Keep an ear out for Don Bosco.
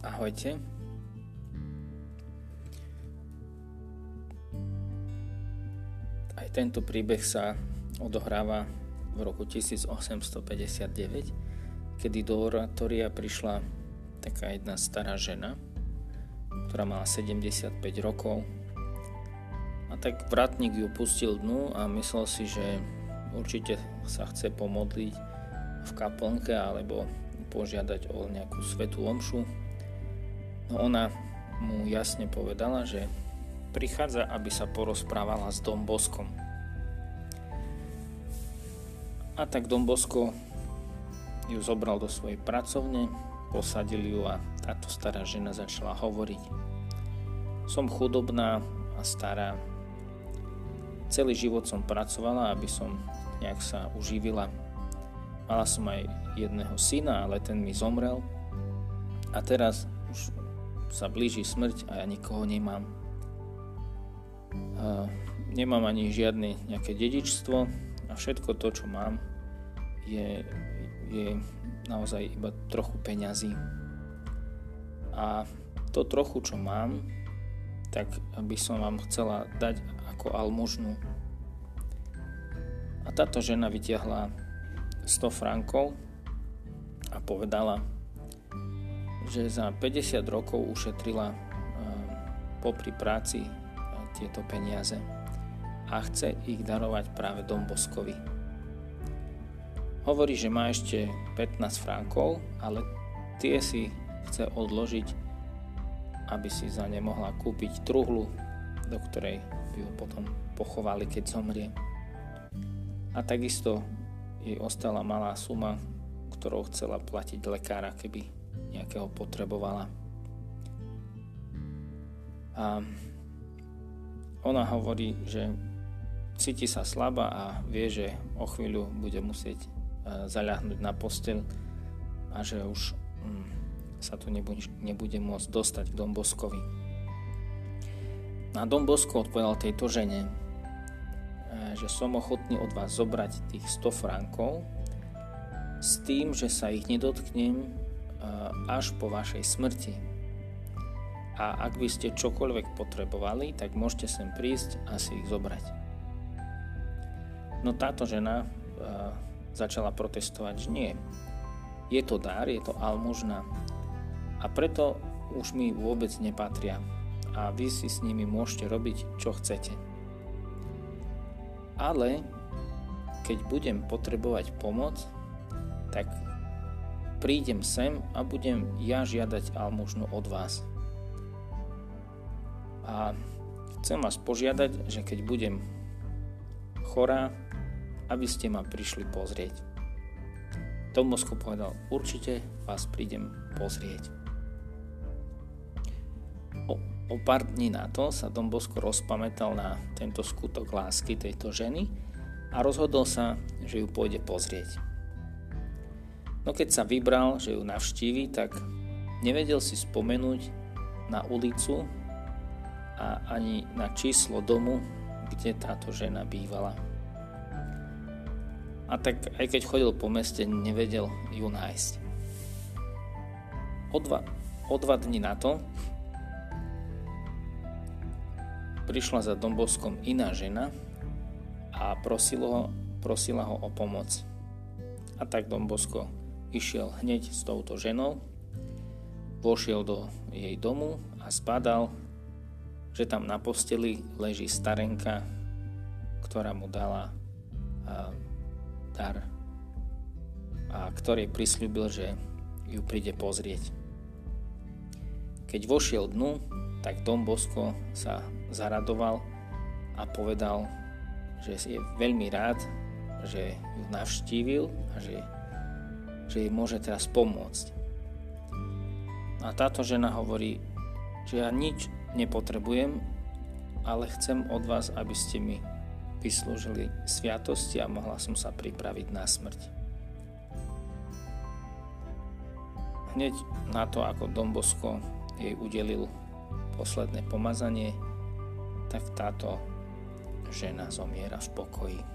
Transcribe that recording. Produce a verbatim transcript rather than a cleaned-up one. Ahojte. Aj tento príbeh sa odohráva v roku tisíc osemsto päťdesiatdeväť, kedy do oratória prišla taká jedna stará žena, ktorá mala sedemdesiatpäť rokov. A tak vratník ju pustil dnu a myslel si, že určite sa chce pomodliť v kaplnke alebo požiadať o nejakú svätú omšu. No ona mu jasne povedala, že prichádza, aby sa porozprávala s Don Boskom. A tak Don Bosco ju zobral do svojej pracovne, posadil ju a táto stará žena začala hovoriť. Som chudobná a stará. Celý život som pracovala, aby som nejak sa uživila. Mala som aj jedného syna, ale ten mi zomrel a teraz už sa blíži smrť a ja nikoho nemám. A nemám ani žiadne nejaké dedičstvo a všetko to, čo mám, je, je naozaj iba trochu peňazí. A to trochu, čo mám, tak by som vám chcela dať ako almužnu. A táto žena vytiahla sto frankov a povedala, že za päťdesiat rokov ušetrila popri práci tieto peniaze a chce ich darovať práve Don Boskovi. Hovorí, že má ešte pätnásť frankov, ale tie si chce odložiť, aby si za ne mohla kúpiť truhlu, do ktorej by ju potom pochovali, keď zomrie. A takisto jej ostala malá suma, ktorou chcela platiť lekára, keby nejakého potrebovala. A ona hovorí, že cíti sa slabá a vie, že o chvíľu bude musieť zaľahnúť na posteľ a že už hm, sa tu nebude, nebude môcť dostať k Don Boskovi. A Don Bosco odpovedal tejto žene, že som ochotný od vás zobrať tých sto frankov s tým, že sa ich nedotknem až po vašej smrti. A ak by ste čokoľvek potrebovali, tak môžete sem prísť a si ich zobrať. No táto žena začala protestovať, že nie. Je to dar, je to almužna a preto už mi vôbec nepatria a vy si s nimi môžete robiť, čo chcete. Ale keď budem potrebovať pomoc, tak prídem sem a budem ja žiadať almužnu od vás. A chcem vás požiadať, že keď budem chorá, aby ste ma prišli pozrieť. Don Bosco povedal, určite vás prídem pozrieť. O, o pár dní na to sa Don Bosco rozpamätal na tento skutok lásky tejto ženy a rozhodol sa, že ju pôjde pozrieť. No keď sa vybral, že ju navštívi, tak nevedel si spomenúť na ulicu a ani na číslo domu, kde táto žena bývala. A tak aj keď chodil po meste, nevedel ju nájsť. O dva, o dva dni na to prišla za Don Boskom iná žena a prosila ho, prosila ho o pomoc. A tak Don Bosco išiel hneď s touto ženou, vošiel do jej domu a zbadal, že tam na posteli leží starenka, ktorá mu dala a, dar a ktorej prisľúbil, že ju príde pozrieť. Keď vošiel dnu, tak Don Bosco sa zaradoval a povedal, že je veľmi rád, že ju navštívil a že že jej môže teraz pomôcť. A táto žena hovorí, že ja nič nepotrebujem, ale chcem od vás, aby ste mi vyslúžili sviatosti a mohla som sa pripraviť na smrť. Hneď na to, ako Don Bosco jej udelil posledné pomazanie, tak táto žena zomiera v pokoji.